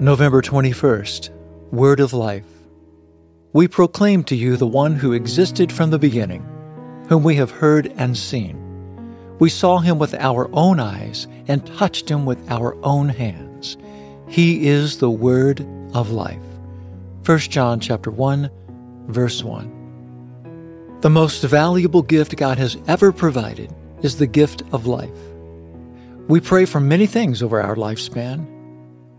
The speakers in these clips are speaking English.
November 21st, Word of Life. We proclaim to you the one who existed from the beginning, whom we have heard and seen. We saw him with our own eyes and touched him with our own hands. He is the Word of Life. 1 John chapter 1, verse 1. The most valuable gift God has ever provided is the gift of life. We pray for many things over our lifespan.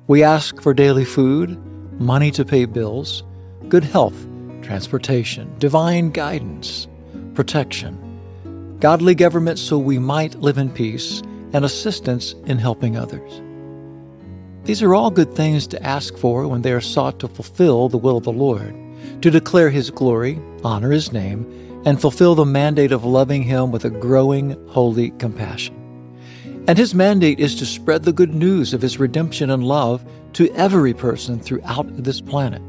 We ask for daily food, money to pay bills, good health, transportation, divine guidance, protection, godly government so we might live in peace, and assistance in helping others. These are all good things to ask for when they are sought to fulfill the will of the Lord, to declare His glory, honor His name, and fulfill the mandate of loving Him with a growing, holy compassion. And His mandate is to spread the good news of His redemption and love to every person throughout this planet.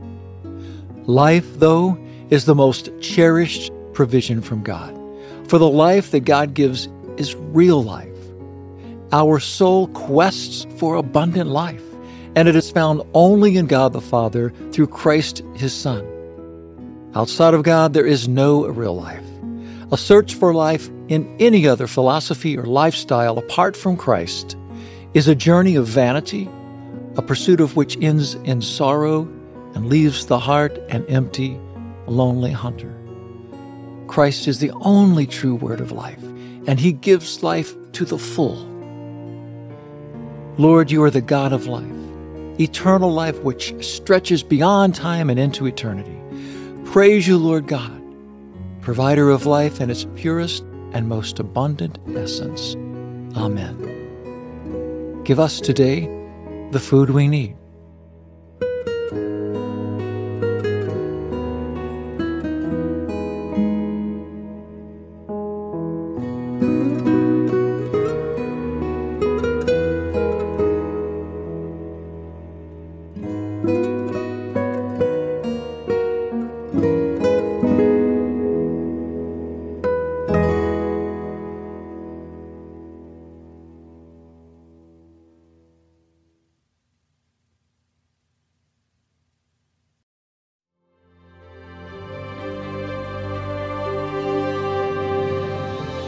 Life, though, is the most cherished provision from God, for the life that God gives is real life. Our soul quests for abundant life, and it is found only in God the Father through Christ His Son. Outside of God, there is no real life. A search for life in any other philosophy or lifestyle apart from Christ is a journey of vanity, a pursuit of which ends in sorrow and leaves the heart an empty, lonely hunter. Christ is the only true Word of Life, and He gives life to the full. Lord, You are the God of life, eternal life which stretches beyond time and into eternity. Praise You, Lord God, provider of life in its purest and most abundant essence. Amen. Give us today the food we need.